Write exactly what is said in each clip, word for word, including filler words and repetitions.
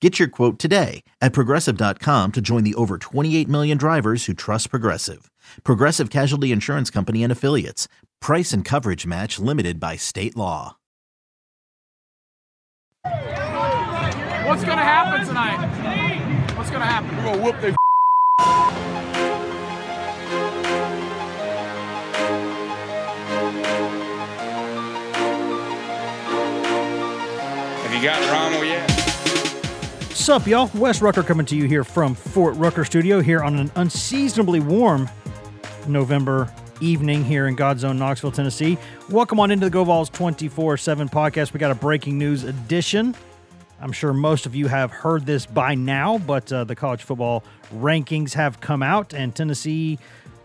Get your quote today at Progressive dot com to join the over twenty-eight million drivers who trust Progressive. Progressive Casualty Insurance Company and Affiliates. Price and coverage match limited by state law. What's going to happen tonight? What's going to happen? We're going to whoop their f***. Have you got Romo yet? What's up, y'all? Wes Rucker coming to you here from Fort Rucker Studio here on an unseasonably warm November evening here in God's Own, Knoxville, Tennessee. Welcome on into the Go Vols twenty-four seven podcast. We got a breaking news edition. I'm sure most of you have heard this by now, but uh, the college football rankings have come out, and Tennessee,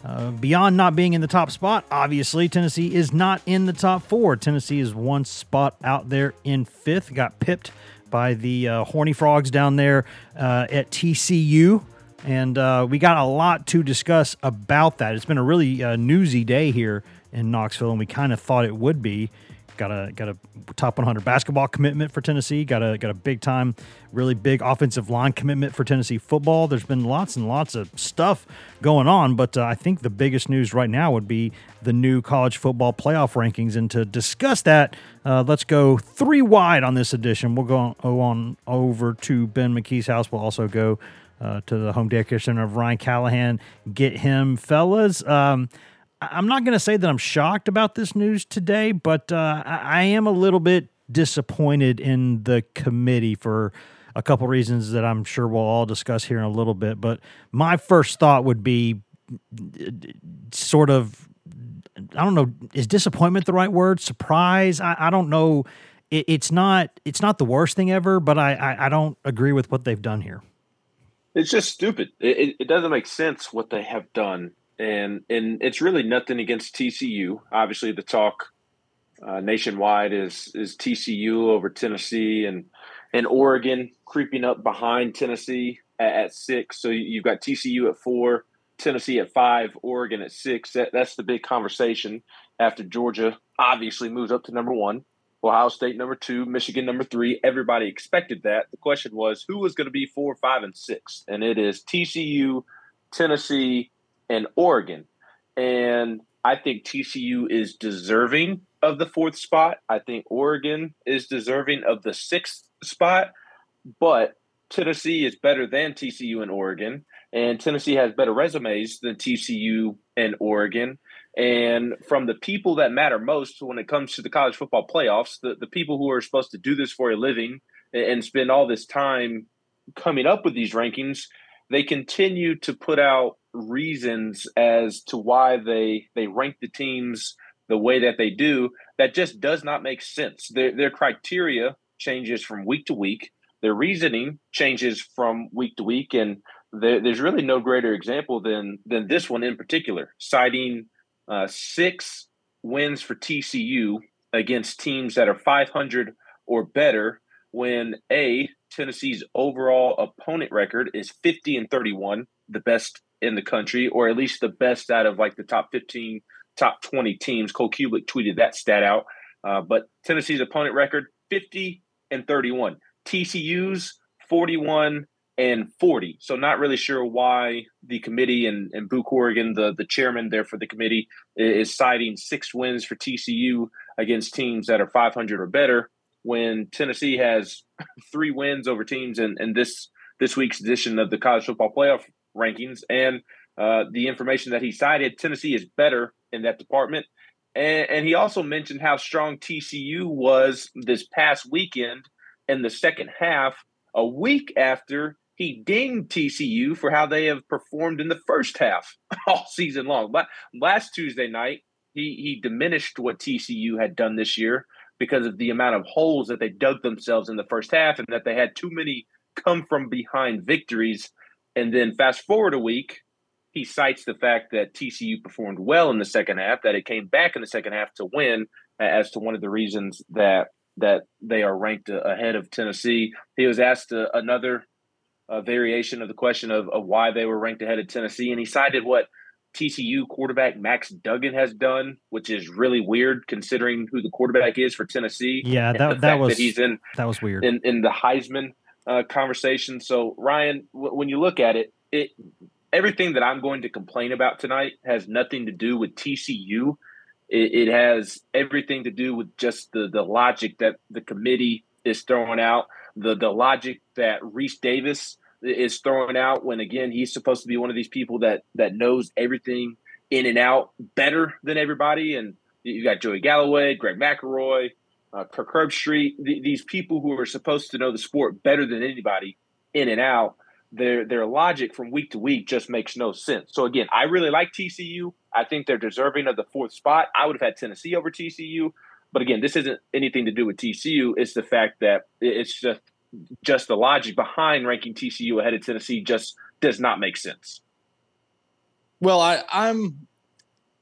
uh, beyond not being in the top spot, obviously, Tennessee is not in the top four. Tennessee is one spot out there in fifth. Got pipped by the uh, Horny Frogs down there uh, at T C U. And uh, we got a lot to discuss about that. It's been a really uh, newsy day here in Knoxville, and we kind of thought it would be. Got a got a top one hundred basketball commitment for Tennessee. Got a got a big time, really big offensive line commitment for Tennessee football. There's been lots and lots of stuff going on, but uh, I think the biggest news right now would be the new college football playoff rankings. And to discuss that, uh, let's go three wide on this edition. We'll go on, on over to Ben McKee's house. We'll also go uh, to the home daycare center of Ryan Callahan. Get him, fellas. Um, I'm not going to say that I'm shocked about this news today, but uh, I am a little bit disappointed in the committee for a couple reasons that I'm sure we'll all discuss here in a little bit. But my first thought would be sort of, I don't know, is disappointment the right word? Surprise? I, I don't know. It, it's not it's not the worst thing ever, but I, I, I don't agree with what they've done here. It's just stupid. It, it doesn't make sense what they have done. And and it's really nothing against T C U. Obviously, the talk uh, nationwide is is T C U over Tennessee and and Oregon creeping up behind Tennessee at, at six. So you've got T C U at four, Tennessee at five, Oregon at six. That, that's the big conversation after Georgia obviously moves up to number one, Ohio State number two, Michigan number three. Everybody expected that. The question was who was going to be four, five, and six, and it is T C U, Tennessee, and Oregon. And I think T C U is deserving of the fourth spot. I think Oregon is deserving of the sixth spot. But Tennessee is better than T C U and Oregon. And Tennessee has better resumes than T C U and Oregon. And from the people that matter most when it comes to the college football playoffs, the, the people who are supposed to do this for a living and, and spend all this time coming up with these rankings, they continue to put out reasons as to why they they rank the teams the way that they do. That just does not make sense. Their, their criteria changes from week to week. Their reasoning changes from week to week. And there, there's really no greater example than, than this one in particular, citing uh, six wins for T C U against teams that are five hundred or better when A, Tennessee's overall opponent record is fifty and thirty-one, the best in the country, or at least the best out of like the top fifteen, top twenty teams. Cole Kubik tweeted that stat out. Uh, but Tennessee's opponent record, fifty and thirty-one. T C U's forty-one and forty. So not really sure why the committee and, and Boo Corrigan, the, the chairman there for the committee, is citing six wins for T C U against teams that are five hundred or better when Tennessee has three wins over teams in, in this, this week's edition of the College Football Playoff rankings. And uh, the information that he cited, Tennessee is better in that department. And, and he also mentioned how strong T C U was this past weekend in the second half, a week after he dinged T C U for how they have performed in the first half all season long. But last Tuesday night, he, he diminished what T C U had done this year because of the amount of holes that they dug themselves in the first half and that they had too many come from behind victories. And then fast forward a week, he cites the fact that T C U performed well in the second half, that it came back in the second half to win as to one of the reasons that that they are ranked ahead of Tennessee. He was asked uh, another uh, variation of the question of, of why they were ranked ahead of Tennessee, and he cited what T C U quarterback Max Duggan has done, which is really weird considering who the quarterback is for Tennessee. Yeah, that that was that he's in that was weird in, in the Heisman uh, conversation. So Ryan, w- when you look at it, it everything that I'm going to complain about tonight has nothing to do with T C U. It, it has everything to do with just the the logic that the committee is throwing out, the the logic that Reese Davis is throwing out when, again, he's supposed to be one of these people that that knows everything in and out better than everybody. And you got Joey Galloway, Greg McElroy, uh, Kirk Herbstreit, th- these people who are supposed to know the sport better than anybody in and out. Their their logic from week to week just makes no sense. So, again, I really like T C U. I think they're deserving of the fourth spot. I would have had Tennessee over T C U. But, again, this isn't anything to do with T C U. It's the fact that it's just – just the logic behind ranking T C U ahead of Tennessee just does not make sense. Well, I, I'm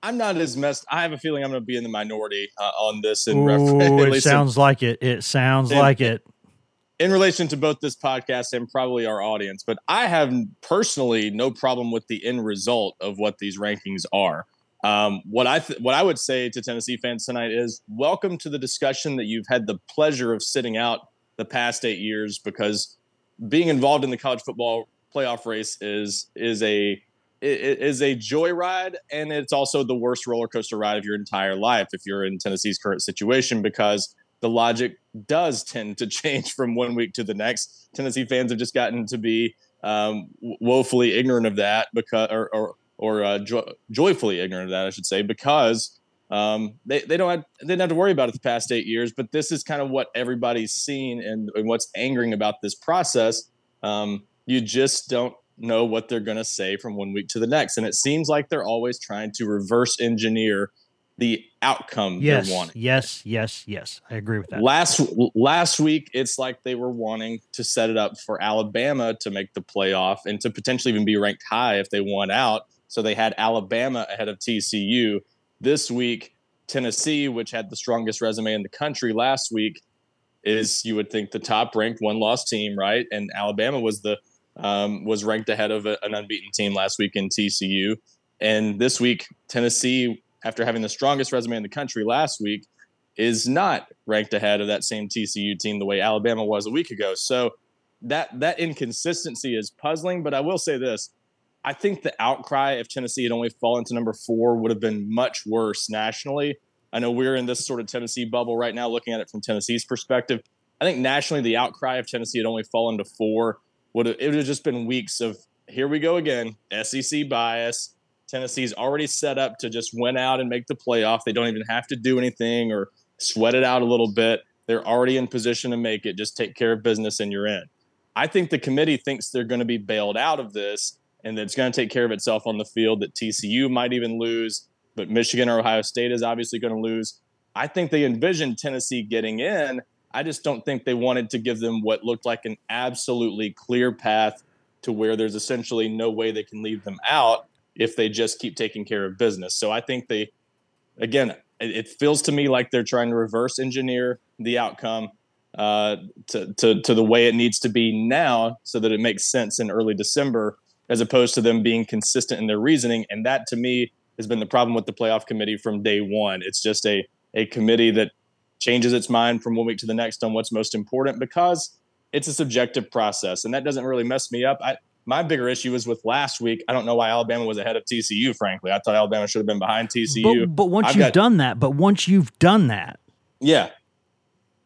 I'm not as messed. I have a feeling I'm going to be in the minority uh, on this. In Ooh, reference, it sounds in, like it. It sounds in, like it. In relation to both this podcast and probably our audience, but I have personally no problem with the end result of what these rankings are. Um, what I th- what I would say to Tennessee fans tonight is welcome to the discussion that you've had the pleasure of sitting out the past eight years, because being involved in the college football playoff race is is a is a joyride, and it's also the worst roller coaster ride of your entire life if you're in Tennessee's current situation, because the logic does tend to change from one week to the next. Tennessee fans have just gotten to be um, woefully ignorant of that, because or or, or uh, jo- joyfully ignorant of that, I should say, because. Um, they, they don't have, they didn't have to worry about it the past eight years, but this is kind of what everybody's seen and, and what's angering about this process. Um, you just don't know what they're going to say from one week to the next. And it seems like they're always trying to reverse engineer the outcome yes, they're wanting. Yes, yes, yes. I agree with that. Last, last week, it's like they were wanting to set it up for Alabama to make the playoff and to potentially even be ranked high if they won out. So they had Alabama ahead of T C U. This week, Tennessee, which had the strongest resume in the country last week, is, you would think, the top-ranked one-loss team, right? And Alabama was the um, was ranked ahead of a, an unbeaten team last week in T C U. And this week, Tennessee, after having the strongest resume in the country last week, is not ranked ahead of that same T C U team the way Alabama was a week ago. So that that inconsistency is puzzling, but I will say this. I think the outcry, if Tennessee had only fallen to number four, would have been much worse nationally. I know we're in this sort of Tennessee bubble right now, looking at it from Tennessee's perspective. I think nationally, the outcry, if Tennessee had only fallen to four, would have, it would have just been weeks of, here we go again, S E C bias. Tennessee's already set up to just win out and make the playoff. They don't even have to do anything or sweat it out a little bit. They're already in position to make it. Just take care of business and you're in. I think the committee thinks they're going to be bailed out of this, and that it's going to take care of itself on the field, that T C U might even lose, but Michigan or Ohio State is obviously going to lose. I think they envisioned Tennessee getting in. I just don't think they wanted to give them what looked like an absolutely clear path to where there's essentially no way they can leave them out if they just keep taking care of business. So I think they, again, it feels to me like they're trying to reverse engineer the outcome uh, to, to, to the way it needs to be now so that it makes sense in early December, as opposed to them being consistent in their reasoning. And that, to me, has been the problem with the playoff committee from day one. It's just a a committee that changes its mind from one week to the next on what's most important, because it's a subjective process, and that doesn't really mess me up. I, my bigger issue was with last week. I don't know why Alabama was ahead of T C U, frankly. I thought Alabama should have been behind T C U. But, but once I've you've got, done that, but once you've done that. Yeah.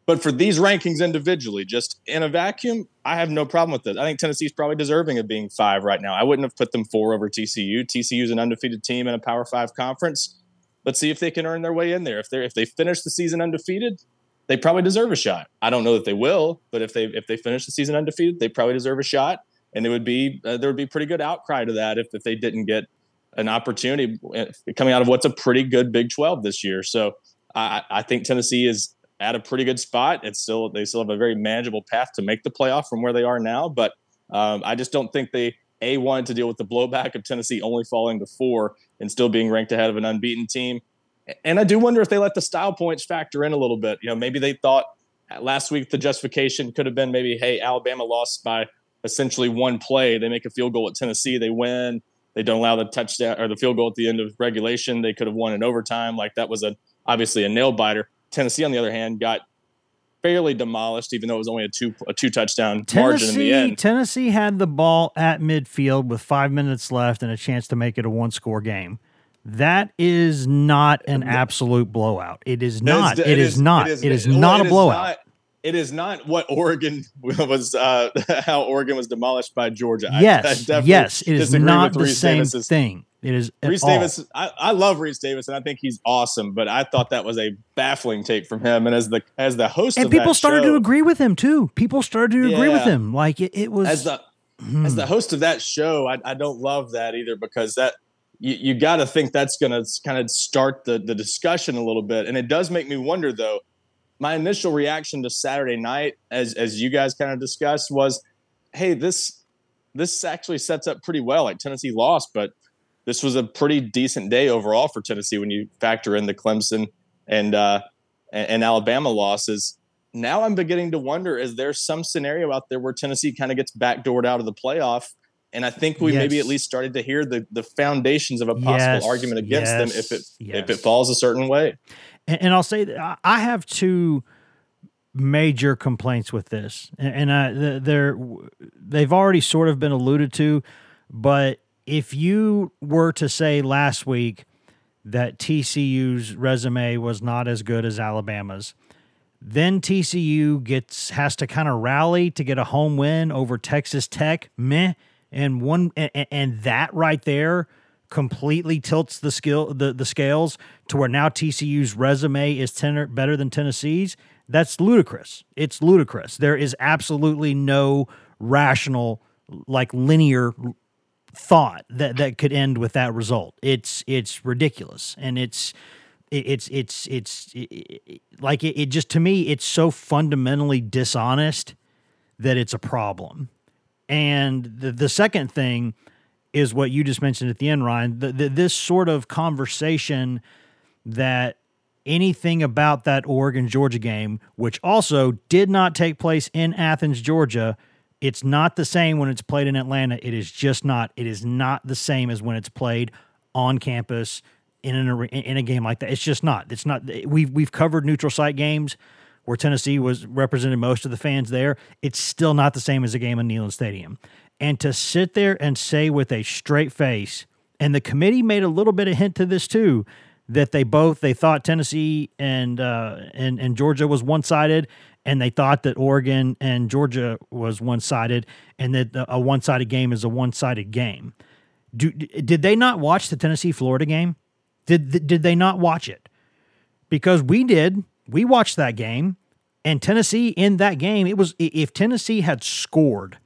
But for these rankings individually, just in a vacuum, I have no problem with this. I think Tennessee's probably deserving of being five right now. I wouldn't have put them four over T C U. T C U's an undefeated team in a Power Five conference. Let's see if they can earn their way in there. If they if they finish the season undefeated, they probably deserve a shot. I don't know that they will, but if they if they finish the season undefeated, they probably deserve a shot. And it would be uh, there would be pretty good outcry to that if if they didn't get an opportunity coming out of what's a pretty good Big twelve this year. So I, I think Tennessee is at a pretty good spot. It's still, they still have a very manageable path to make the playoff from where they are now. But um, I just don't think they A, wanted to deal with the blowback of Tennessee only falling to four and still being ranked ahead of an unbeaten team. And I do wonder if they let the style points factor in a little bit. You know, maybe they thought last week the justification could have been maybe, hey, Alabama lost by essentially one play. They make a field goal at Tennessee, they win. They don't allow the touchdown or the field goal at the end of regulation. They could have won in overtime. Like that was a obviously a nail biter. Tennessee, on the other hand, got fairly demolished, even though it was only a two a two touchdown margin in the end. Tennessee had the ball at midfield with five minutes left and a chance to make it a one score game. That is not an absolute blowout. It is not. It is not. It is not a blowout. It is not what Oregon was, uh, how Oregon was demolished by Georgia. Yes, I, I yes, it is not the same Davis's. thing. It is Reese Davis. I, I love Reese Davis, and I think he's awesome. But I thought that was a baffling take from him. And as the as the host, and of people that started show, to agree with him too. People started to yeah, agree with him. Like it, it was as the hmm. as the host of that show. I, I don't love that either because that you, you got to think that's going to kind of start the the discussion a little bit. And it does make me wonder though. My initial reaction to Saturday night, as as you guys kind of discussed, was, hey, this this actually sets up pretty well. Like Tennessee lost, but this was a pretty decent day overall for Tennessee when you factor in the Clemson and uh, and, and Alabama losses. Now I'm beginning to wonder, is there some scenario out there where Tennessee kind of gets backdoored out of the playoff? And I think we yes. maybe at least started to hear the the foundations of a possible yes. argument against yes. them if it yes. if it falls a certain way. And I'll say that I have two major complaints with this, and I, they're they've already sort of been alluded to. But if you were to say last week that T C U's resume was not as good as Alabama's, then T C U gets has to kind of rally to get a home win over Texas Tech, meh, and one and, and that right there completely tilts the skill the, the scales to where now T C U's resume is tenor, better than Tennessee's. That's ludicrous. It's ludicrous. There is absolutely no rational, like linear thought that, that could end with that result. It's it's ridiculous, and it's it's it's it's it, like it, it just to me it's so fundamentally dishonest that it's a problem. And the, the second thing is what you just mentioned at the end, Ryan, the, the, this sort of conversation that anything about that Oregon-Georgia game, which also did not take place in Athens, Georgia, it's not the same when it's played in Atlanta. It is just not. It is not the same as when it's played on campus in an, in a game like that. It's just not. It's not. We've, we've covered neutral site games where Tennessee was represented most of the fans there. It's still not the same as a game in Neyland Stadium. And to sit there and say with a straight face, and the committee made a little bit of hint to this too, that they both, they thought Tennessee and uh, and, and Georgia was one-sided, and they thought that Oregon and Georgia was one-sided, and that a one-sided game is a one-sided game. Do, did they not watch the Tennessee-Florida game? Did Did they not watch it? Because we did. We watched that game, and Tennessee in that game, it was if Tennessee had scored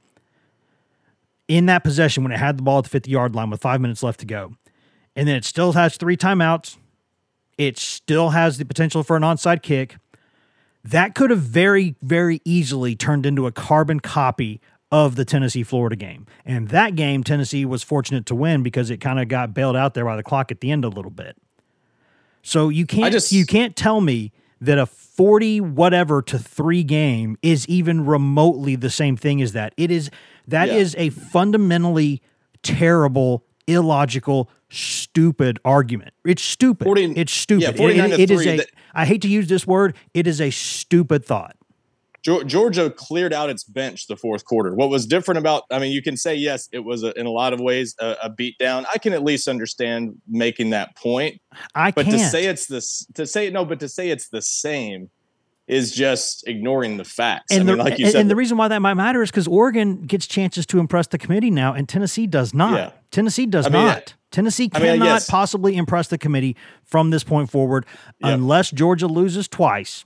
in that possession when it had the ball at the fifty-yard line with five minutes left to go, and then it still has three timeouts, it still has the potential for an onside kick, that could have very, very easily turned into a carbon copy of the Tennessee-Florida game. And that game, Tennessee was fortunate to win because it kind of got bailed out there by the clock at the end a little bit. So you can't, just, you can't tell me that a forty-whatever to three game is even remotely the same thing as that. It is that yeah. is a fundamentally terrible, illogical, stupid argument. It's stupid. forty, it's stupid. Yeah, forty-nine it, it, to it three, is a. That, I hate to use this word. It is a stupid thought. Georgia cleared out its bench the fourth quarter. What was different about? I mean, you can say yes, it was a, in a lot of ways a, a beatdown. I can at least understand making that point. I but can't. to say it's this to say no, but to say it's the same is just ignoring the facts. And I mean, the, like you and, said, and the reason why that might matter is because Oregon gets chances to impress the committee now, and Tennessee does not. Yeah. Tennessee does I mean, not. I, Tennessee cannot I mean, I possibly impress the committee from this point forward yeah. unless Georgia loses twice.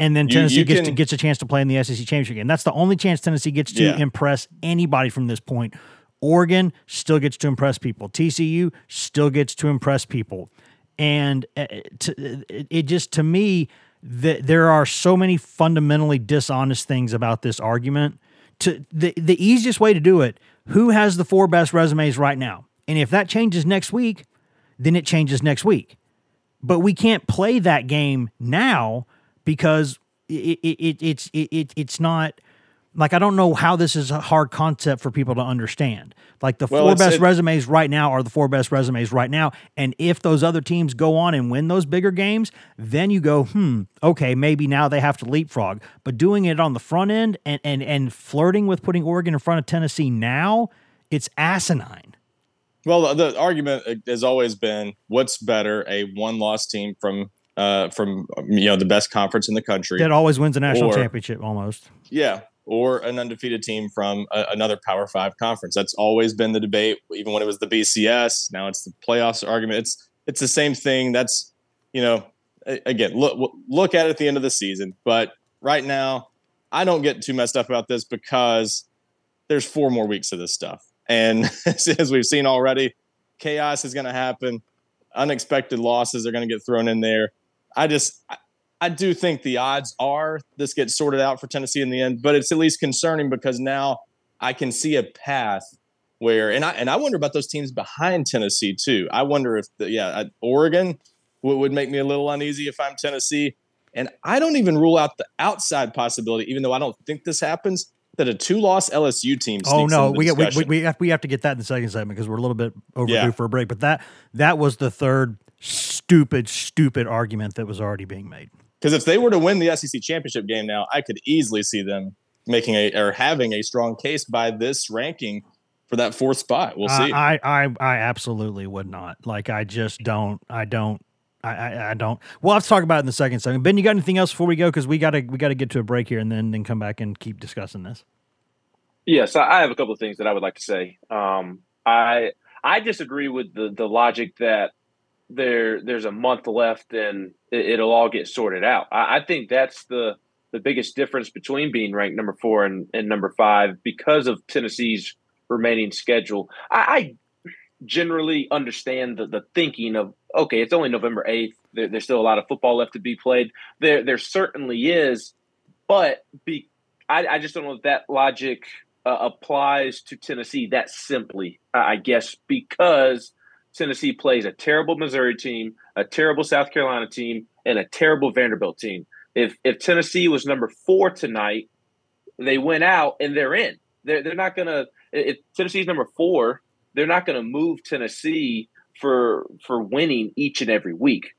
And then Tennessee you, you gets, can, to, gets a chance to play in the S E C championship game. That's the only chance Tennessee gets to yeah. impress anybody from this point. Oregon still gets to impress people. T C U still gets to impress people. And it just, to me, the, there are so many fundamentally dishonest things about this argument. To the, the easiest way to do it, who has the four best resumes right now. And if that changes next week, then it changes next week. But we can't play that game now because it, it, it, it's it, it it's not like I don't know how this is a hard concept for people to understand. Like the well, four best it, resumes right now are the four best resumes right now. And if those other teams go on and win those bigger games, then you go, hmm, okay, maybe now they have to leapfrog. But doing it on the front end and and, and flirting with putting Oregon in front of Tennessee now, it's asinine. Well, the argument has always been, what's better, a one-loss team from uh, from you know the best conference in the country that always wins a national or, championship, almost. Yeah, or an undefeated team from a, another Power Five conference. That's always been the debate, even when it was the B C S. Now it's the playoffs argument. It's it's the same thing. That's you know again, look look at it at the end of the season. But right now, I don't get too messed up about this because there's four more weeks of this stuff. And as we've seen already, chaos is going to happen. Unexpected losses are going to get thrown in there. I just, I, I do think the odds are this gets sorted out for Tennessee in the end, but it's at least concerning because now I can see a path where, and I and I wonder about those teams behind Tennessee too. I wonder if, the, yeah, I, Oregon w- would make me a little uneasy if I'm Tennessee. And I don't even rule out the outside possibility, even though I don't think this happens, that a two-loss L S U team sneaks oh no we, we we we have, we have to get that in the second segment because we're a little bit overdue yeah. for a break, but that that was the third stupid stupid argument that was already being made, because if they were to win the S E C championship game now, I could easily see them making a or having a strong case by this ranking for that fourth spot. We'll see. I I I absolutely would not like I just don't I don't I, I, I don't. We'll have to talk about it in the second segment. Ben, you got anything else before we go? Because we got to we got to get to a break here and then then come back and keep discussing this. Yes, I have a couple of things that I would like to say. Um, I I disagree with the the logic that there there's a month left and it, it'll all get sorted out. I, I think that's the the biggest difference between being ranked number four and, and number five because of Tennessee's remaining schedule. I, I generally understand the, the thinking of, okay, it's only November eighth. There, there's still a lot of football left to be played. There there certainly is, but be, I, I just don't know if that logic uh, applies to Tennessee that simply, I guess, because Tennessee plays a terrible Missouri team, a terrible South Carolina team, and a terrible Vanderbilt team. If if Tennessee was number four tonight, they went out and they're in. They're, they're not going to – if Tennessee's number four, they're not going to move Tennessee – for for winning each and every week.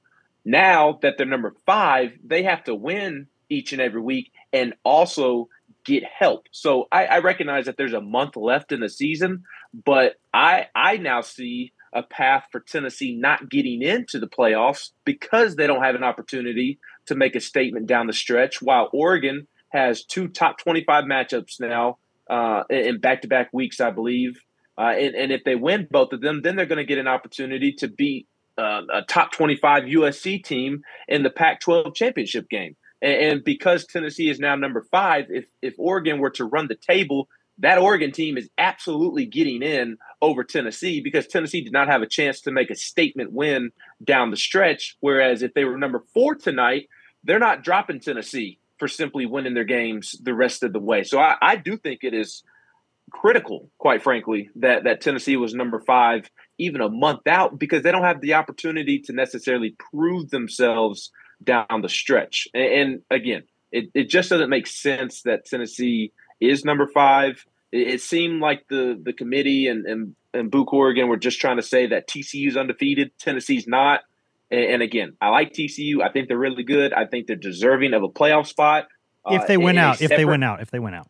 Now that they're number five, they have to win each and every week and also get help. So I, I recognize that there's a month left in the season, but I I now see a path for Tennessee not getting into the playoffs because they don't have an opportunity to make a statement down the stretch, while Oregon has two top twenty-five matchups now uh, in back-to-back weeks, I believe. Uh, and, and if they win both of them, then they're going to get an opportunity to beat uh, a top twenty-five U S C team in the Pac twelve championship game. And, and because Tennessee is now number five, if if Oregon were to run the table, that Oregon team is absolutely getting in over Tennessee because Tennessee did not have a chance to make a statement win down the stretch. Whereas if they were number four tonight, they're not dropping Tennessee for simply winning their games the rest of the way. So I, I do think it is critical, quite frankly, that that Tennessee was number five even a month out because they don't have the opportunity to necessarily prove themselves down the stretch. And, and again, it, it just doesn't make sense that Tennessee is number five. It, it seemed like the the committee and, and, and Boo Corrigan were just trying to say that T C U's undefeated, Tennessee's not. And, and again, I like T C U. I think they're really good. I think they're deserving of a playoff spot. If they uh, win out, separate- if they win out, if they win out.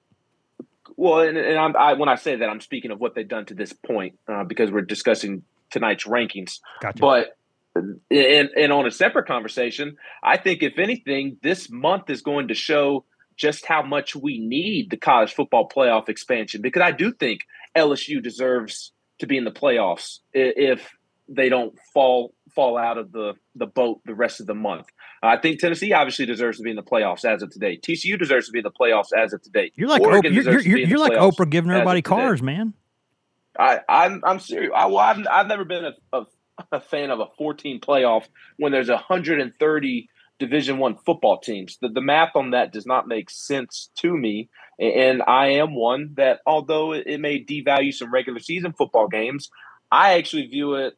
Well, and, and I'm, I, when I say that, I'm speaking of what they've done to this point uh, because we're discussing tonight's rankings. Gotcha. But and, and on a separate conversation, I think, if anything, this month is going to show just how much we need the college football playoff expansion, because I do think L S U deserves to be in the playoffs if they don't fall fall out of the, the boat the rest of the month. I think Tennessee obviously deserves to be in the playoffs as of today. T C U deserves to be in the playoffs as of today. You're like Oregon Oprah, you're, you're, you're like Oprah giving everybody cars, man. I, I'm I'm serious. I, well, I've I've never been a, a, a fan of a fourteen playoff when there's one hundred thirty Division I football teams. The, the math on that does not make sense to me. And I am one that, although it may devalue some regular season football games, I actually view it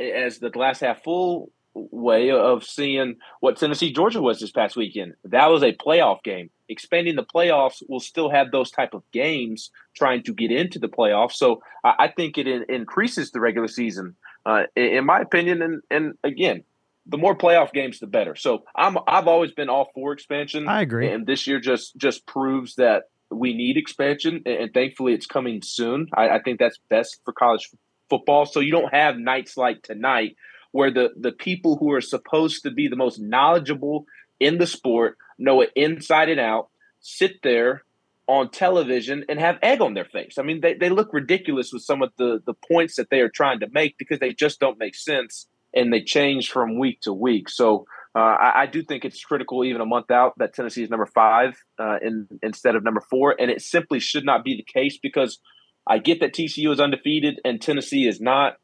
as the glass half full way of seeing what Tennessee Georgia was this past weekend. That was a playoff game. Expanding the playoffs will still have those type of games trying to get into the playoffs. So I think it in, increases the regular season, uh, in my opinion. And, and again, the more playoff games, the better. So I'm, I've always been all for expansion. I agree. And this year just, just proves that we need expansion. And, and thankfully it's coming soon. I, I think that's best for college football. So you don't have nights like tonight where the, the people who are supposed to be the most knowledgeable in the sport, know it inside and out, sit there on television and have egg on their face. I mean, they, they look ridiculous with some of the, the points that they are trying to make because they just don't make sense and they change from week to week. So uh, I, I do think it's critical even a month out that Tennessee is number five uh, in, instead of number four. And it simply should not be the case because I get that T C U is undefeated and Tennessee is not,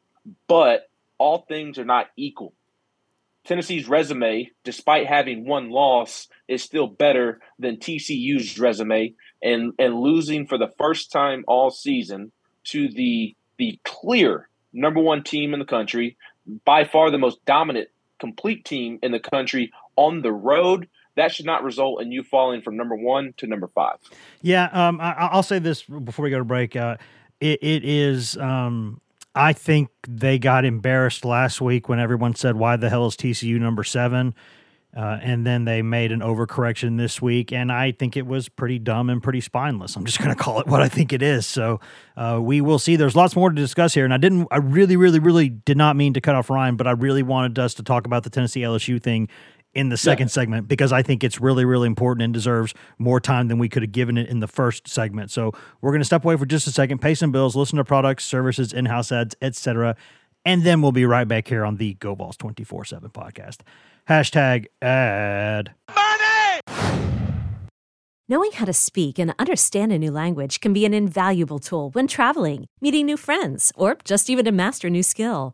but all things are not equal. Tennessee's resume, despite having one loss, is still better than T C U's resume, and, and losing for the first time all season to the the clear number one team in the country, by far the most dominant complete team in the country on the road, that should not result in you falling from number one to number five. Yeah, um, I, I'll say this before we go to break. Uh, it, it is um... – I think they got embarrassed last week when everyone said, why the hell is T C U number seven? Uh, and then they made an overcorrection this week, and I think it was pretty dumb and pretty spineless. I'm just going to call it what I think it is. So uh, we will see. There's lots more to discuss here, and I didn't, I really, really, really did not mean to cut off Ryan, but I really wanted us to talk about the Tennessee L S U thing in the second yeah. segment, because I think it's really, really important and deserves more time than we could have given it in the first segment. So we're going to step away for just a second, pay some bills, listen to products, services, in-house ads, et cetera, and then we'll be right back here on the Go Vols twenty-four seven podcast. Hashtag ad. Money! Knowing how to speak and understand a new language can be an invaluable tool when traveling, meeting new friends, or just even to master a new skill.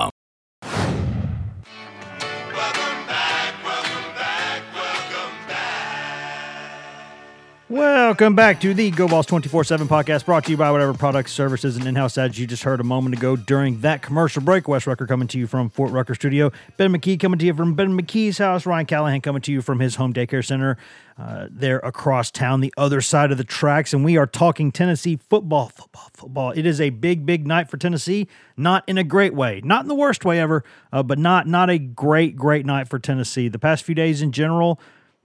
Welcome back to the Go Vols twenty-four seven podcast, brought to you by whatever products, services, and in-house ads you just heard a moment ago during that commercial break. Wes Rucker coming to you from Fort Rucker Studio. Ben McKee coming to you from Ben McKee's house. Ryan Callahan coming to you from his home daycare center uh, there across town, the other side of the tracks. And we are talking Tennessee football, football, football. It is a big, big night for Tennessee. Not in a great way, not in the worst way ever, uh, but not, not a great, great night for Tennessee. The past few days in general,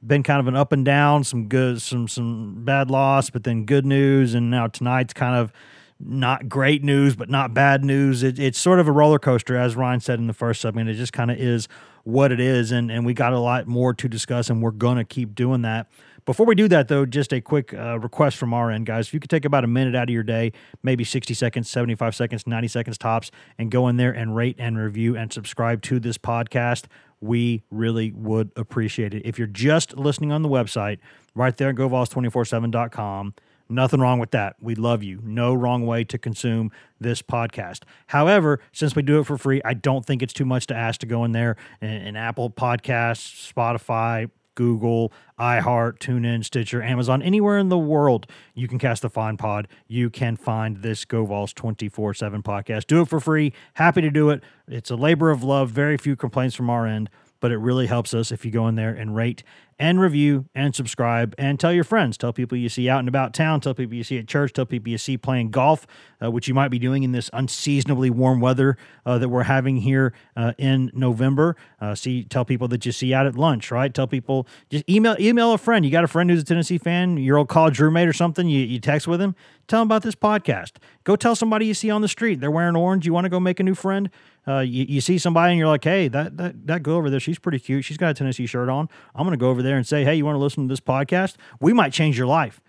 been kind of an up and down, some good, some some bad loss, but then good news, and now tonight's kind of not great news, but not bad news. It, it's sort of a roller coaster, as Ryan said in the first segment. It just kind of is what it is, and, and we got a lot more to discuss, and we're going to keep doing that. Before we do that, though, just a quick uh, request from our end, guys. If you could take about a minute out of your day, maybe sixty seconds, seventy-five seconds, ninety seconds tops, and go in there and rate and review and subscribe to this podcast. We really would appreciate it. If you're just listening on the website, right there at Go Vols two four seven dot com, Nothing wrong with that. We love you. No wrong way to consume this podcast. However, since we do it for free, I don't think it's too much to ask to go in there and, and Apple Podcasts, Spotify, Google, iHeart, TuneIn, Stitcher, Amazon, anywhere in the world, you can cast the Find Pod. You can find this Go Vols twenty-four seven podcast. Do it for free. Happy to do it. It's a labor of love. Very few complaints from our end, but it really helps us if you go in there and rate and review and subscribe and tell your friends. Tell people you see out and about town. Tell people you see at church. Tell people you see playing golf, uh, which you might be doing in this unseasonably warm weather uh, that we're having here uh, in November. Uh, see, tell people that you see out at lunch, right? Tell people, just email email a friend. You got a friend who's a Tennessee fan, your old college roommate or something, you, you text with him. Tell them about this podcast. Go tell somebody you see on the street. They're wearing orange. You want to go make a new friend? Uh, you, you see somebody and you're like, hey, that, that, that girl over there, she's pretty cute. She's got a Tennessee shirt on. I'm going to go over there and say, hey, you want to listen to this podcast? We might change your life.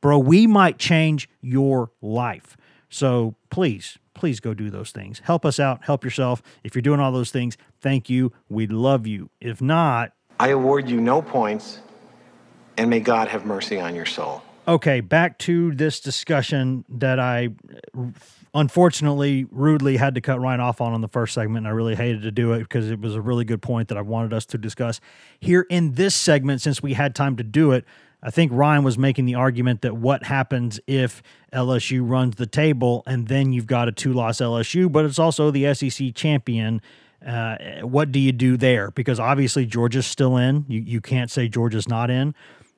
Bro, we might change your life. So please, please go do those things. Help us out. Help yourself. If you're doing all those things, thank you. We love you. If not, I award you no points, and may God have mercy on your soul. Okay, back to this discussion that I unfortunately rudely had to cut Ryan off on on the first segment, and I really hated to do it because it was a really good point that I wanted us to discuss here in this segment. Since we had time to do it, I think Ryan was making the argument that what happens if L S U runs the table and then you've got a two-loss L S U, but it's also the S E C champion. Uh, what do you do there? Because obviously Georgia's still in. You, you can't say Georgia's not in.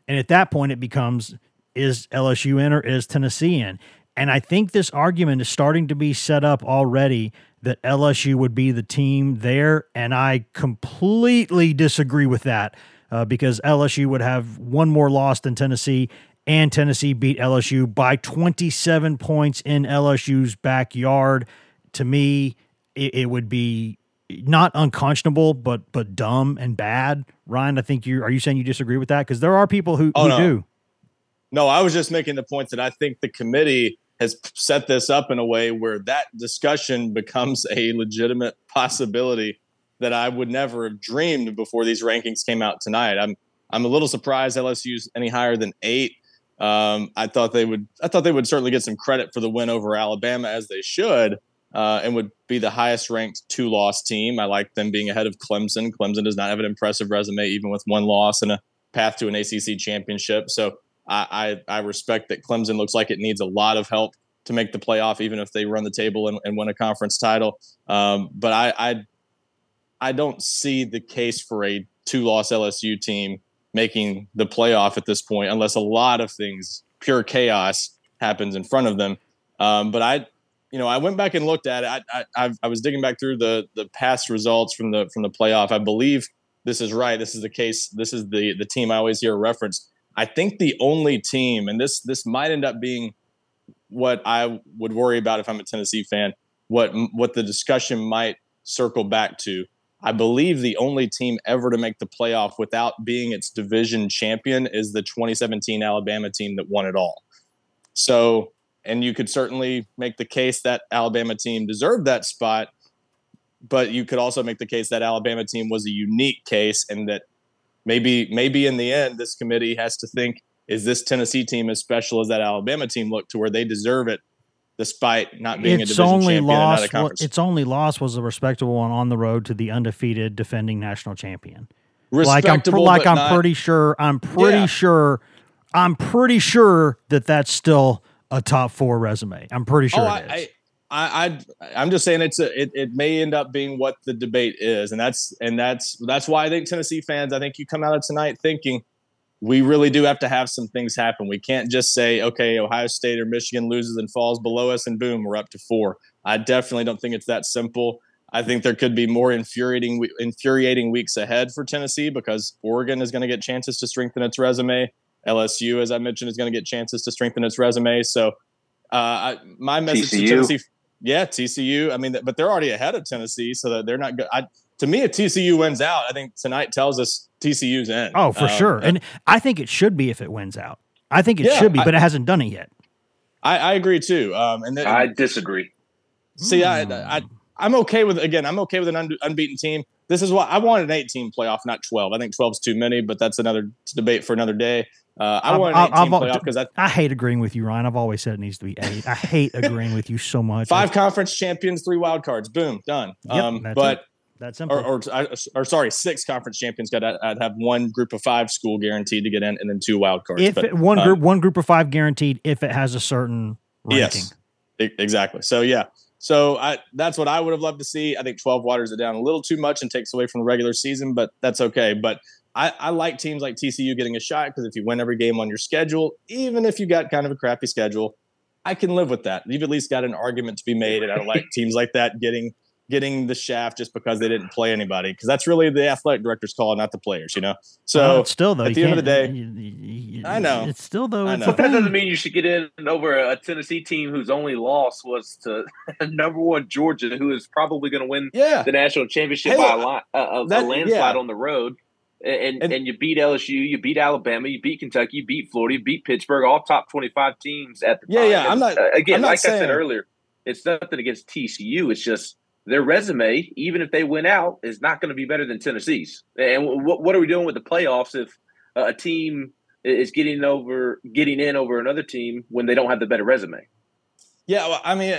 And at that point it becomes, is L S U in or is Tennessee in? And I think this argument is starting to be set up already that L S U would be the team there, and I completely disagree with that uh, because L S U would have one more loss than Tennessee, and Tennessee beat L S U by twenty-seven points in L S U's backyard. To me, it, it would be not unconscionable, but but dumb and bad. Ryan, I think you are you saying you disagree with that? Because there are people who, oh, who no. do. No, I was just making the point that I think the committee has set this up in a way where that discussion becomes a legitimate possibility that I would never have dreamed before these rankings came out tonight. I'm I'm a little surprised L S U's any higher than eight. Um, I thought they would I thought they would certainly get some credit for the win over Alabama, as they should, uh, and would be the highest ranked two loss team. I like them being ahead of Clemson. Clemson does not have an impressive resume, even with one loss and a path to an A C C championship. So I, I respect that Clemson looks like it needs a lot of help to make the playoff, even if they run the table and, and win a conference title. Um, but I, I I don't see the case for a two-loss L S U team making the playoff at this point, unless a lot of things, pure chaos, happens in front of them. Um, but I, you know, I went back and looked at it. I I, I was digging back through the the past results from the from the playoff. I believe this is right. This is the case. This is the the team I always hear referenced. I think the only team, and this this might end up being what I would worry about if I'm a Tennessee fan, what what the discussion might circle back to. I believe the only team ever to make the playoff without being its division champion is the twenty seventeen Alabama team that won it all. So, and you could certainly make the case that Alabama team deserved that spot, but you could also make the case that Alabama team was a unique case, and that Maybe maybe in the end, this committee has to think, is this Tennessee team as special as that Alabama team looked to where they deserve it despite not being it's a division only champion loss, and not a conference? Its only loss was a respectable one on the road to the undefeated defending national champion. Respectable, like I'm, like I'm not, pretty sure, I'm pretty yeah. sure, I'm pretty sure that that's still a top four resume. I'm pretty sure oh, it I, is. I, I, I, I'm just saying it's a, it, it may end up being what the debate is. And that's, and that's, that's why I think Tennessee fans, I think you come out of tonight thinking we really do have to have some things happen. We can't just say, okay, Ohio State or Michigan loses and falls below us and boom, we're up to four. I definitely don't think it's that simple. I think there could be more infuriating, infuriating weeks ahead for Tennessee, because Oregon is going to get chances to strengthen its resume. L S U, as I mentioned, is going to get chances to strengthen its resume. So uh, I, my message T C U. To Tennessee Yeah, T C U. I mean, but they're already ahead of Tennessee, so that they're not good. I, to me, if T C U wins out, I think tonight tells us T C U's in. Oh, for um, sure. And I think it should be if it wins out. I think it yeah, should be, but I, it hasn't done it yet. I, I agree, too. Um, and th- I disagree. See, mm. I, I I'm okay with, again, I'm okay with an unbe- unbeaten team. This is why I want an eight-team playoff, not twelve. I think twelve is too many, but that's another debate for another day. Uh, I I've, want an eight-team playoff because I, I hate agreeing with you, Ryan. I've always said it needs to be eight. I hate agreeing with you so much. Five conference champions, three wild cards. Boom, done. Yep, um, that's but it. That's simple. Or, or, or sorry, six conference champions. Got to, I'd have one group of five school guaranteed to get in, and then two wild cards. If but, it, one um, group, one group of five guaranteed if it has a certain ranking. Yes, e- exactly. So yeah. So I, that's what I would have loved to see. I think twelve waters it down a little too much and takes away from the regular season, but that's okay. But I, I like teams like T C U getting a shot because if you win every game on your schedule, even if you got kind of a crappy schedule, I can live with that. You've at least got an argument to be made, and I don't like teams like that getting getting the shaft just because they didn't play anybody, because that's really the athletic director's call, not the players, you know? So well, it's still, though, at the end of the day, you, you, you, I know. It's still, though. It's but that doesn't mean you should get in over a Tennessee team whose only loss was to number one Georgia, who is probably going to win yeah. the national championship hey, by a, lot, uh, that, a landslide yeah. on the road. And, and and you beat L S U, you beat Alabama, you beat Kentucky, you beat Florida, you beat Pittsburgh, all top twenty-five teams at the yeah, time. Yeah, yeah. I'm not, uh, again, I'm not like saying, I said earlier, it's nothing against T C U. It's just, their resume, even if they win out, is not going to be better than Tennessee's. And what what are we doing with the playoffs if a team is getting over getting in over another team when they don't have the better resume? Yeah, well, I mean,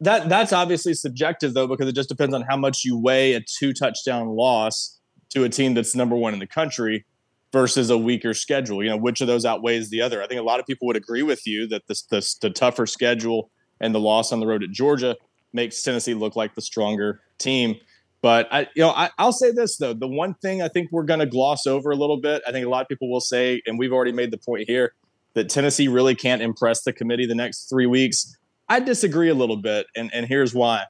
that that's obviously subjective, though, because it just depends on how much you weigh a two-touchdown loss to a team that's number one in the country versus a weaker schedule. You know, which of those outweighs the other? I think a lot of people would agree with you that this, this, the tougher schedule and the loss on the road at Georgia – makes Tennessee look like the stronger team. But I, you know, I, I'll say this though: the one thing I think we're going to gloss over a little bit, I think a lot of people will say, and we've already made the point here, that Tennessee really can't impress the committee the next three weeks. I disagree a little bit, and and here's why: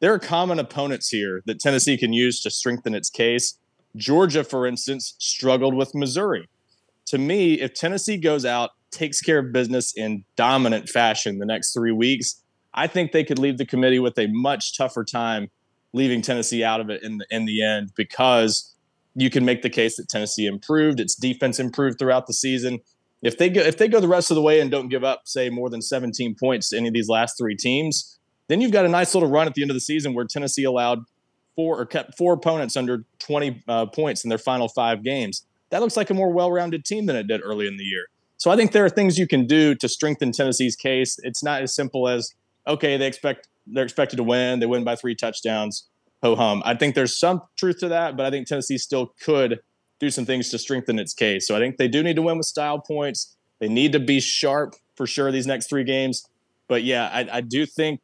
there are common opponents here that Tennessee can use to strengthen its case. Georgia, for instance, struggled with Missouri. To me, if Tennessee goes out, takes care of business in dominant fashion the next three weeks, I think they could leave the committee with a much tougher time leaving Tennessee out of it in the, in the end, because you can make the case that Tennessee improved, its defense improved throughout the season. If they go, if they go the rest of the way and don't give up, say, more than seventeen points to any of these last three teams, then you've got a nice little run at the end of the season where Tennessee allowed four or kept four opponents under twenty uh, points in their final five games. That looks like a more well-rounded team than it did early in the year. So I think there are things you can do to strengthen Tennessee's case. It's not as simple as, okay, they expect they're expected to win. They win by three touchdowns. Ho hum. I think there's some truth to that, but I think Tennessee still could do some things to strengthen its case. So I think they do need to win with style points. They need to be sharp for sure these next three games. But yeah, I, I do think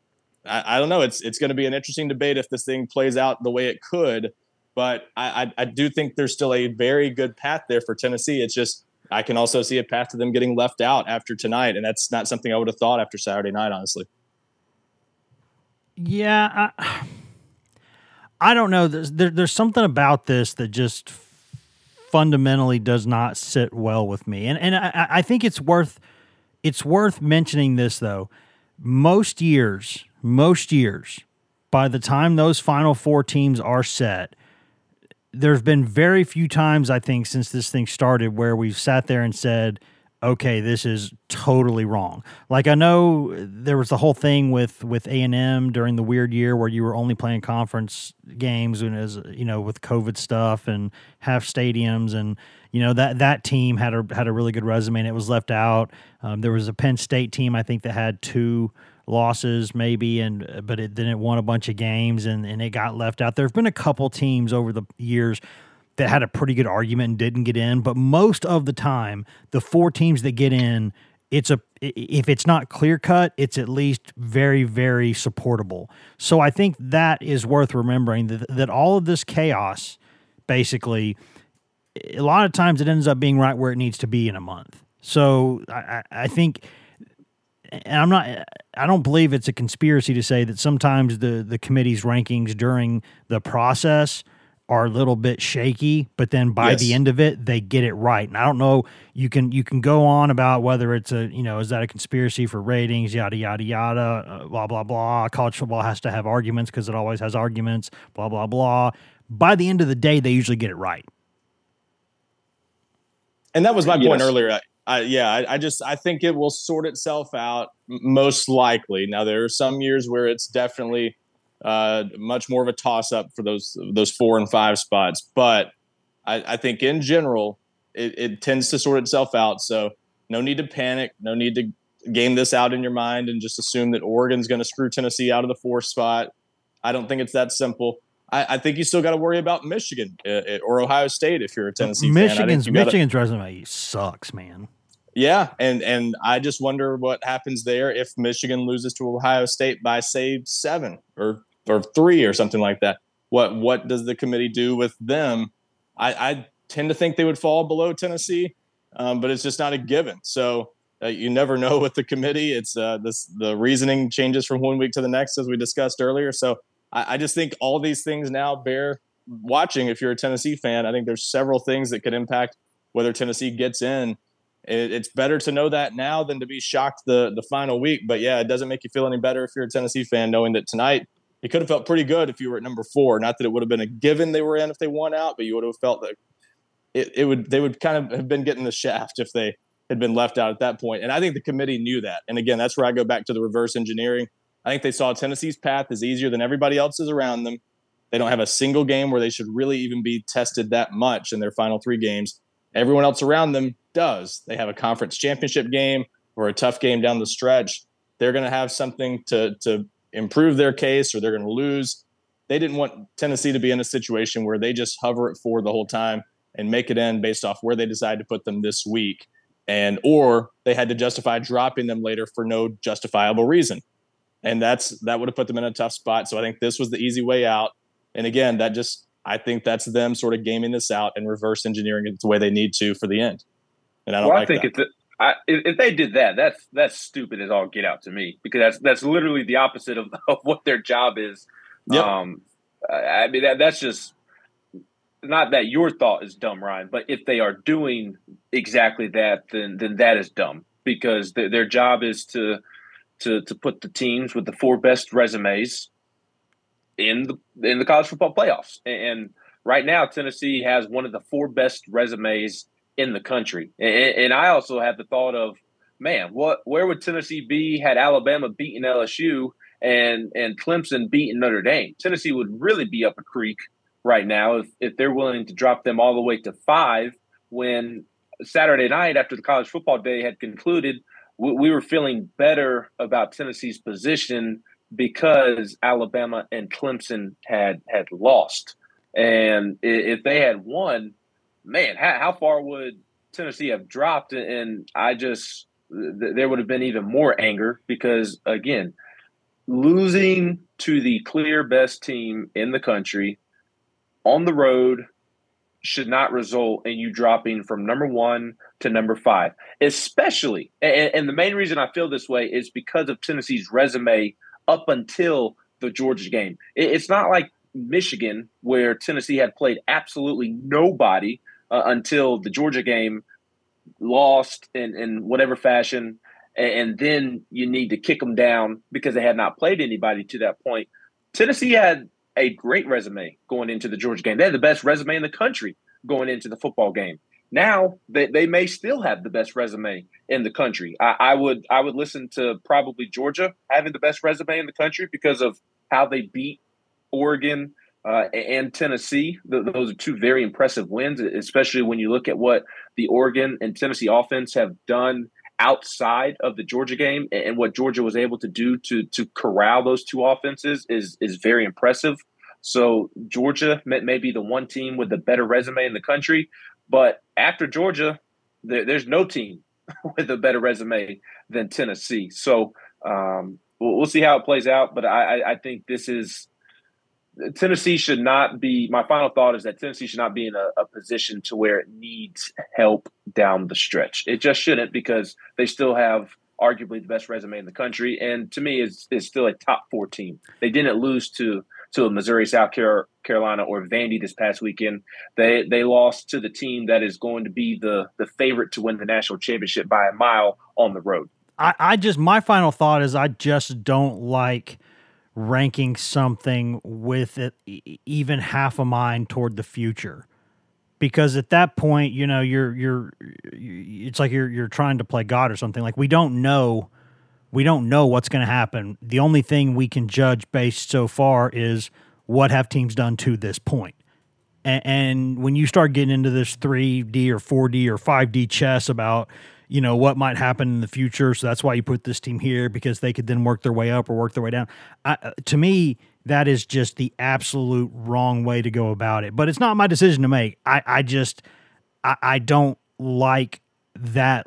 I, I don't know. It's it's going to be an interesting debate if this thing plays out the way it could. But I, I I do think there's still a very good path there for Tennessee. It's just I can also see a path to them getting left out after tonight, and that's not something I would have thought after Saturday night, honestly. Yeah, I, I don't know. There's, there, there's something about this that just fundamentally does not sit well with me, and and I, I think it's worth it's worth mentioning this though. Most years, most years, by the time those final four teams are set, there's been very few times I think since this thing started where we've sat there and said, okay, this is totally wrong. Like, I know there was the whole thing with, with A and M during the weird year where you were only playing conference games, and as you know, with COVID stuff and half stadiums, and you know that that team had a had a really good resume and it was left out. Um, there was a Penn State team I think that had two losses maybe, and but it then it won a bunch of games and and it got left out. There have been a couple teams over the years that had a pretty good argument and didn't get in, but most of the time, the four teams that get in, it's a if it's not clear cut, it's at least very, very supportable. So I think that is worth remembering that, that all of this chaos, basically, a lot of times it ends up being right where it needs to be in a month. So I, I think, and I'm not, I don't believe it's a conspiracy to say that sometimes the the committee's rankings during the process are a little bit shaky, but then by yes. the end of it, they get it right. And I don't know, you can you can go on about whether it's a, you know, is that a conspiracy for ratings, yada, yada, yada, uh, blah, blah, blah. College football has to have arguments because it always has arguments, blah, blah, blah. By the end of the day, they usually get it right. And that was my yes. point earlier. I, I, yeah, I, I just, I think it will sort itself out most likely. Now, there are some years where it's definitely uh, much more of a toss-up for those those four and five spots. But I, I think in general, it, it tends to sort itself out. So no need to panic, no need to game this out in your mind and just assume that Oregon's going to screw Tennessee out of the fourth spot. I don't think it's that simple. I, I think you still got to worry about Michigan uh, or Ohio State if you're a Tennessee Michigan's, fan. Gotta, Michigan's resume sucks, man. Yeah, and and I just wonder what happens there if Michigan loses to Ohio State by, say, seven or or three or something like that. What what does the committee do with them? I, I tend to think they would fall below Tennessee, um, but it's just not a given. So uh, you never know with the committee. It's uh, this the reasoning changes from one week to the next, as we discussed earlier. So I, I just think all these things now bear watching if you're a Tennessee fan. I think there's several things that could impact whether Tennessee gets in. It's better to know that now than to be shocked the, the final week. But, yeah, it doesn't make you feel any better if you're a Tennessee fan knowing that tonight you could have felt pretty good if you were at number four. Not that it would have been a given they were in if they won out, but you would have felt that it, it would they would kind of have been getting the shaft if they had been left out at that point. And I think the committee knew that. And, again, that's where I go back to the reverse engineering. I think they saw Tennessee's path is easier than everybody else's around them. They don't have a single game where they should really even be tested that much in their final three games. Everyone else around them does. They have a conference championship game or a tough game down the stretch. They're going to have something to to improve their case, or they're going to lose. They didn't want Tennessee to be in a situation where they just hover at four the whole time and make it in based off where they decide to put them this week, and or they had to justify dropping them later for no justifiable reason. And that's that would have put them in a tough spot. So I think this was the easy way out. And again, that just I think that's them sort of gaming this out and reverse engineering it the way they need to for the end. And I don't well, like I think that. It's a, I, if they did that, that's that's stupid as all get out to me, because that's that's literally the opposite of, of what their job is. Yep. Um, I mean, that, that's just not that your thought is dumb, Ryan, but if they are doing exactly that, then then that is dumb, because th- their job is to to to put the teams with the four best resumes in the in the college football playoffs. And right now, Tennessee has one of the four best resumes in the country. And, and I also had the thought of, man, what where would Tennessee be had Alabama beaten L S U and, and Clemson beaten Notre Dame? Tennessee would really be up a creek right now if, if they're willing to drop them all the way to five, when Saturday night after the college football day had concluded, we, we were feeling better about Tennessee's position because Alabama and Clemson had, had lost. And if they had won, man, how, how far would Tennessee have dropped? And I just th- – there would have been even more anger, because, again, losing to the clear best team in the country on the road should not result in you dropping from number one to number five, especially and, – and the main reason I feel this way is because of Tennessee's resume up until the Georgia game. It, it's not like Michigan, where Tennessee had played absolutely nobody – Uh, until the Georgia game, lost in, in whatever fashion, and, and then you need to kick them down because they had not played anybody to that point. Tennessee had a great resume going into the Georgia game. They had the best resume in the country going into the football game. Now they, they may still have the best resume in the country. I, I would I would listen to probably Georgia having the best resume in the country because of how they beat Oregon Uh, and Tennessee. Those are two very impressive wins, especially when you look at what the Oregon and Tennessee offense have done outside of the Georgia game, and what Georgia was able to do to to corral those two offenses is is very impressive. So Georgia may, may be the one team with the better resume in the country, but after Georgia, there, there's no team with a better resume than Tennessee. So um, we'll, we'll see how it plays out, but I, I, I think this is – Tennessee should not be – my final thought is that Tennessee should not be in a, a position to where it needs help down the stretch. It just shouldn't, because they still have arguably the best resume in the country. And to me, it's, it's still a top four team. They didn't lose to to Missouri, South Carolina, or Vandy this past weekend. They they lost to the team that is going to be the, the favorite to win the national championship by a mile on the road. I, I just – my final thought is I just don't like – ranking something with it even half a mind toward the future, because at that point, you know, you're you're it's like you're you're trying to play God or something. Like, we don't know We don't know what's going to happen. The only thing we can judge based so far is what have teams done to this point. And, and when you start getting into this three D or four D or five D chess about, you know, what might happen in the future, so that's why you put this team here because they could then work their way up or work their way down. I, to me, that is just the absolute wrong way to go about it. But it's not my decision to make. I, I just I, I don't like that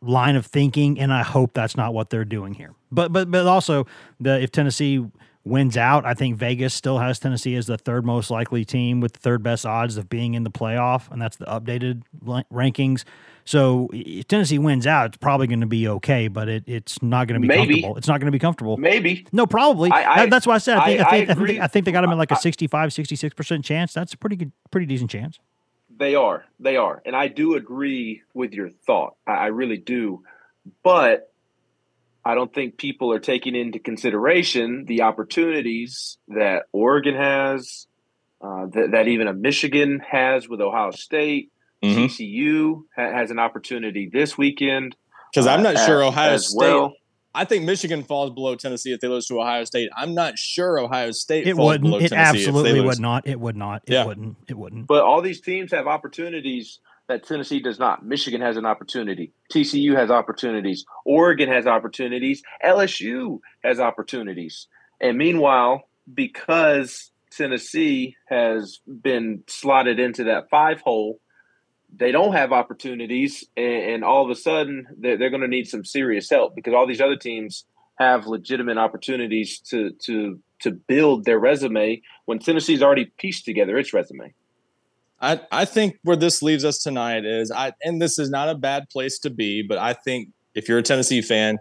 line of thinking, and I hope that's not what they're doing here. But but but also, the if Tennessee wins out, I think Vegas still has Tennessee as the third most likely team with the third best odds of being in the playoff, and that's the updated rankings. So if Tennessee wins out, it's probably going to be okay, but it, it's not going to be Maybe. comfortable. It's not going to be comfortable. Maybe. No, probably. I, I, that's why I said I think I, I, think, I, think, I think they got them at like a sixty-five, sixty-six percent chance. That's a pretty good, pretty decent chance. They are. They are. And I do agree with your thought. I, I really do. But I don't think people are taking into consideration the opportunities that Oregon has, uh, that, that even a Michigan has with Ohio State. Mm-hmm. T C U ha- has an opportunity this weekend. Because I'm not uh, sure Ohio State well. – I think Michigan falls below Tennessee if they lose to Ohio State. I'm not sure Ohio State it falls wouldn't. below it Tennessee It absolutely would not. It would not. It yeah. wouldn't. It wouldn't. But all these teams have opportunities that Tennessee does not. Michigan has an opportunity. T C U has opportunities. Oregon has opportunities. L S U has opportunities. And meanwhile, because Tennessee has been slotted into that five hole, they don't have opportunities, and, and all of a sudden they're, they're going to need some serious help because all these other teams have legitimate opportunities to to to build their resume when Tennessee's already pieced together its resume. I, I think where this leaves us tonight is, I and this is not a bad place to be, but I think if you're a Tennessee fan,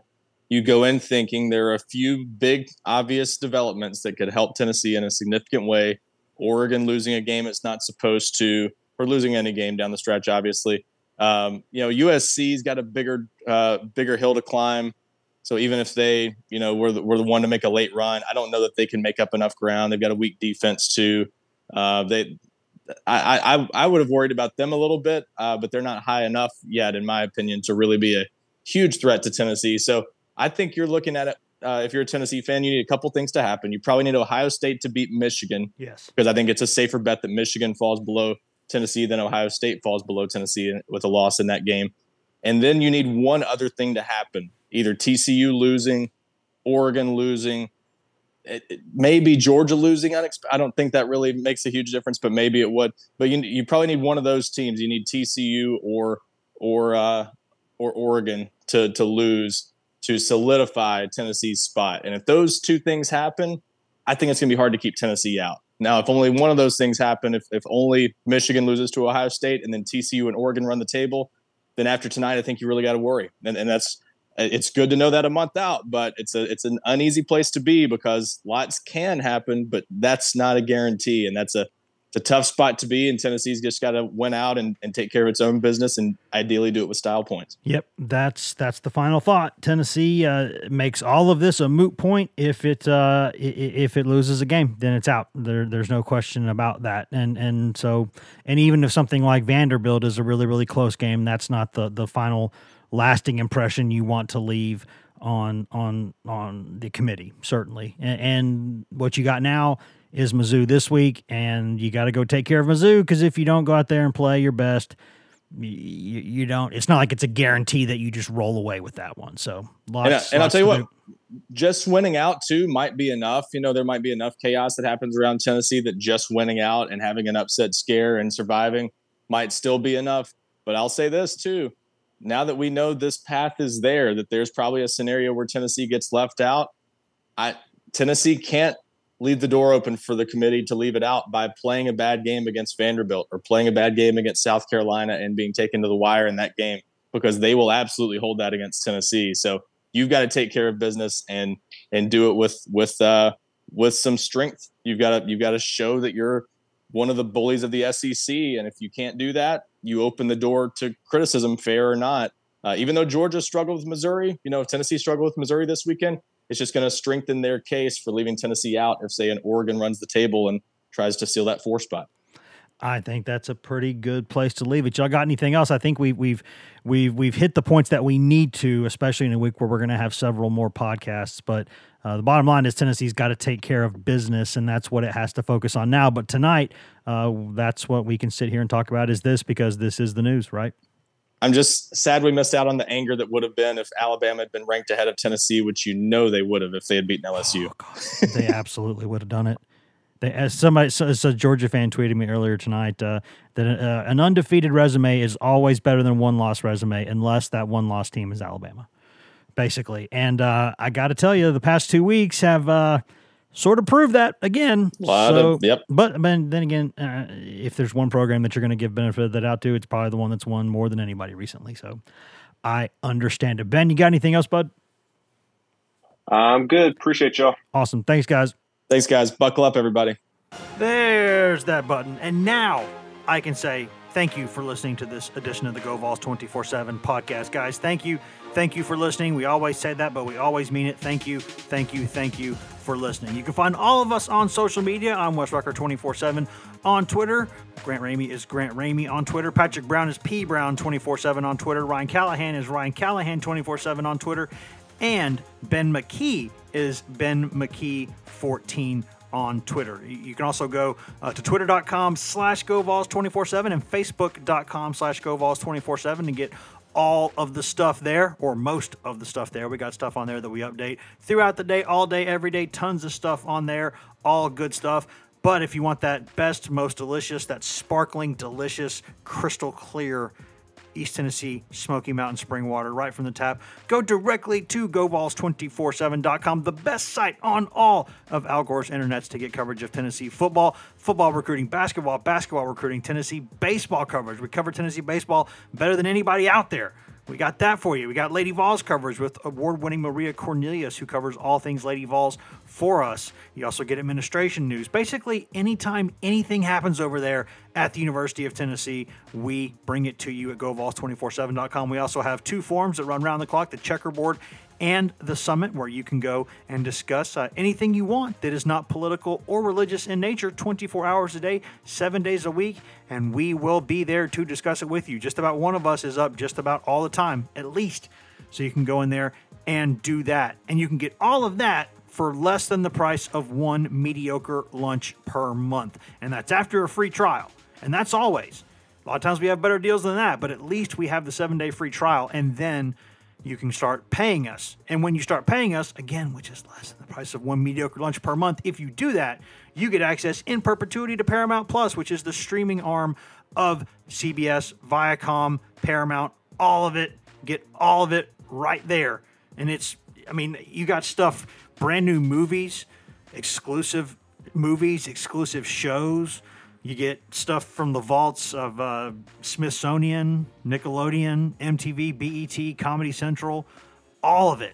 you go in thinking there are a few big, obvious developments that could help Tennessee in a significant way. Oregon losing a game it's not supposed to, or losing any game down the stretch, obviously. Um, you know, U S C's got a bigger, uh, bigger hill to climb. So even if they, you know, were the, were the one to make a late run, I don't know that they can make up enough ground. They've got a weak defense too. Uh, they, I, I, I would have worried about them a little bit, uh, but they're not high enough yet, in my opinion, to really be a huge threat to Tennessee. So I think you're looking at it. Uh, if you're a Tennessee fan, you need a couple things to happen. You probably need Ohio State to beat Michigan. Yes, because I think it's a safer bet that Michigan falls below Tennessee than Ohio State falls below Tennessee with a loss in that game. And then you need one other thing to happen, either T C U losing, Oregon losing, it, it, maybe Georgia losing. Unexp- I don't think that really makes a huge difference, but maybe it would. But you you probably need one of those teams. You need T C U or or uh, or Oregon to to lose to solidify Tennessee's spot. And if those two things happen, I think it's going to be hard to keep Tennessee out. Now, if only one of those things happen, if if only Michigan loses to Ohio State and then T C U and Oregon run the table, then after tonight, I think you really got to worry. And, and that's it's good to know that a month out, but it's a it's an uneasy place to be because lots can happen, but that's not a guarantee. And that's a, it's a tough spot to be, and Tennessee's just got to win out and, and take care of its own business and ideally do it with style points. Yep, that's that's the final thought. Tennessee uh, makes all of this a moot point. If it uh, if it loses a game, then it's out. There, there's no question about that. And and so, and even if something like Vanderbilt is a really really close game, that's not the the final lasting impression you want to leave on on on the committee, certainly. And, and what you got now is Mizzou this week, and you got to go take care of Mizzou because if you don't go out there and play your best, you, you don't. It's not like it's a guarantee that you just roll away with that one. So, lots, and, I, and lots I'll tell you what, do. just winning out too might be enough. You know, there might be enough chaos that happens around Tennessee that just winning out and having an upset scare and surviving might still be enough. But I'll say this too: now that we know this path is there, that there's probably a scenario where Tennessee gets left out. I Tennessee can't leave the door open for the committee to leave it out by playing a bad game against Vanderbilt or playing a bad game against South Carolina and being taken to the wire in that game, because they will absolutely hold that against Tennessee. So you've got to take care of business and, and do it with, with, uh, with some strength. You've got to, you've got to show that you're one of the bullies of the S E C. And if you can't do that, you open the door to criticism, fair or not. Uh, even though Georgia struggled with Missouri, you know, if Tennessee struggled with Missouri this weekend, it's just going to strengthen their case for leaving Tennessee out if, say, an Oregon runs the table and tries to steal that four spot. I think that's a pretty good place to leave it. Y'all got anything else? I think we, we've we've we've hit the points that we need to, especially in a week where we're going to have several more podcasts. But uh, the bottom line is Tennessee's got to take care of business, and that's what it has to focus on now. But tonight, uh, that's what we can sit here and talk about is this, because this is the news, right? I'm just sad we missed out on the anger that would have been if Alabama had been ranked ahead of Tennessee, which you know they would have if they had beaten L S U. Oh, God. They absolutely would have done it. They, as somebody, so, so Georgia fan tweeted me earlier tonight uh, that uh, an undefeated resume is always better than one loss resume unless that one loss team is Alabama, basically. And uh, I got to tell you, the past two weeks have uh, sort of proved that again. A lot so, of, yep. But, but then again, uh, if there's one program that you're going to give benefit of the doubt to, it's probably the one that's won more than anybody recently. So I understand it. Ben, you got anything else, bud? I'm good. Appreciate y'all. Awesome. Thanks, guys. Thanks, guys. Buckle up, everybody. There's that button. And now I can say thank you for listening to this edition of the Go Vols twenty-four seven podcast. Guys, thank you. Thank you for listening. We always say that, but we always mean it. Thank you. Thank you. Thank you for listening. You can find all of us on social media. I'm Wes Rucker twenty-four seven on Twitter. Grant Ramey is Grant Ramey on Twitter. Patrick Brown is P Brown twenty-four seven on Twitter. Ryan Callahan is Ryan Callahan twenty-four seven on Twitter. And Ben McKee is Ben McKee fourteen on Twitter. You can also go uh, to twitter.com slash GoVols247 and facebook.com slash GoVols247 to get all of the stuff there, or most of the stuff there. We got stuff on there that we update throughout the day, all day, every day. Tons of stuff on there, all good stuff. But if you want that best, most delicious, that sparkling, delicious, crystal clear East Tennessee Smoky Mountain spring water right from the tap, go directly to Go Vols two forty-seven dot com, the best site on all of Al Gore's internets to get coverage of Tennessee football, football recruiting, basketball, basketball recruiting, Tennessee baseball coverage. We cover Tennessee baseball better than anybody out there. We got that for you. We got Lady Vols coverage with award-winning Maria Cornelius, who covers all things Lady Vols for us. You also get administration news. Basically, anytime anything happens over there at the University of Tennessee, we bring it to you at Go Vols two forty-seven dot com. We also have two forums that run round the clock, the checkerboard and the summit, where you can go and discuss uh, anything you want that is not political or religious in nature, twenty-four hours a day, seven days a week, and we will be there to discuss it with you. Just about one of us is up just about all the time, at least. So you can go in there and do that. And you can get all of that for less than the price of one mediocre lunch per month. And that's after a free trial. And that's always. A lot of times we have better deals than that, but at least we have the seven-day free trial, and then you can start paying us. And when you start paying us, again, which is less than the price of one mediocre lunch per month, if you do that, you get access in perpetuity to Paramount Plus, which is the streaming arm of C B S, Viacom, Paramount, all of it. Get all of it right there. And it's, I mean, you got stuff, brand new movies, exclusive movies, exclusive shows. You get stuff from the vaults of uh, Smithsonian, Nickelodeon, M T V, B E T, Comedy Central, all of it.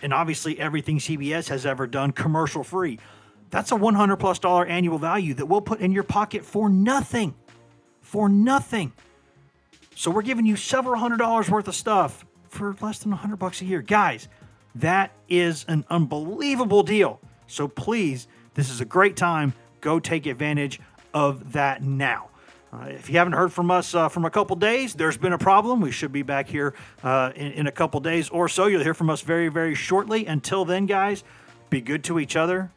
And obviously everything C B S has ever done commercial free. That's a one hundred plus dollar annual value that we'll put in your pocket for nothing, for nothing. So we're giving you several hundred dollars worth of stuff for less than a hundred bucks a year. Guys, that is an unbelievable deal. So please, this is a great time. Go take advantage of that now. Uh, if you haven't heard from us uh, from a couple days, there's been a problem. We should be back here uh, in, in a couple days or so. You'll hear from us very, very shortly. Until then, guys, be good to each other.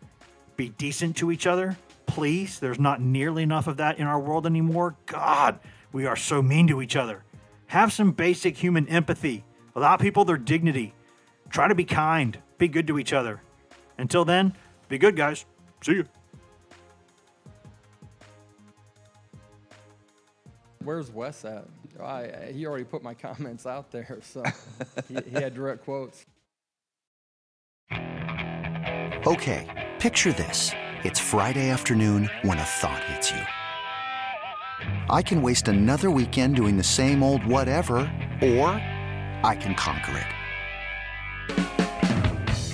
Be decent to each other. Please, there's not nearly enough of that in our world anymore. God, we are so mean to each other. Have some basic human empathy. Allow people their dignity. Try to be kind. Be good to each other. Until then, be good, guys. See you. Where's Wes at? I, he already put my comments out there, so he, he had direct quotes. Okay, picture this. It's Friday afternoon when a thought hits you. I can waste another weekend doing the same old whatever, or I can conquer it.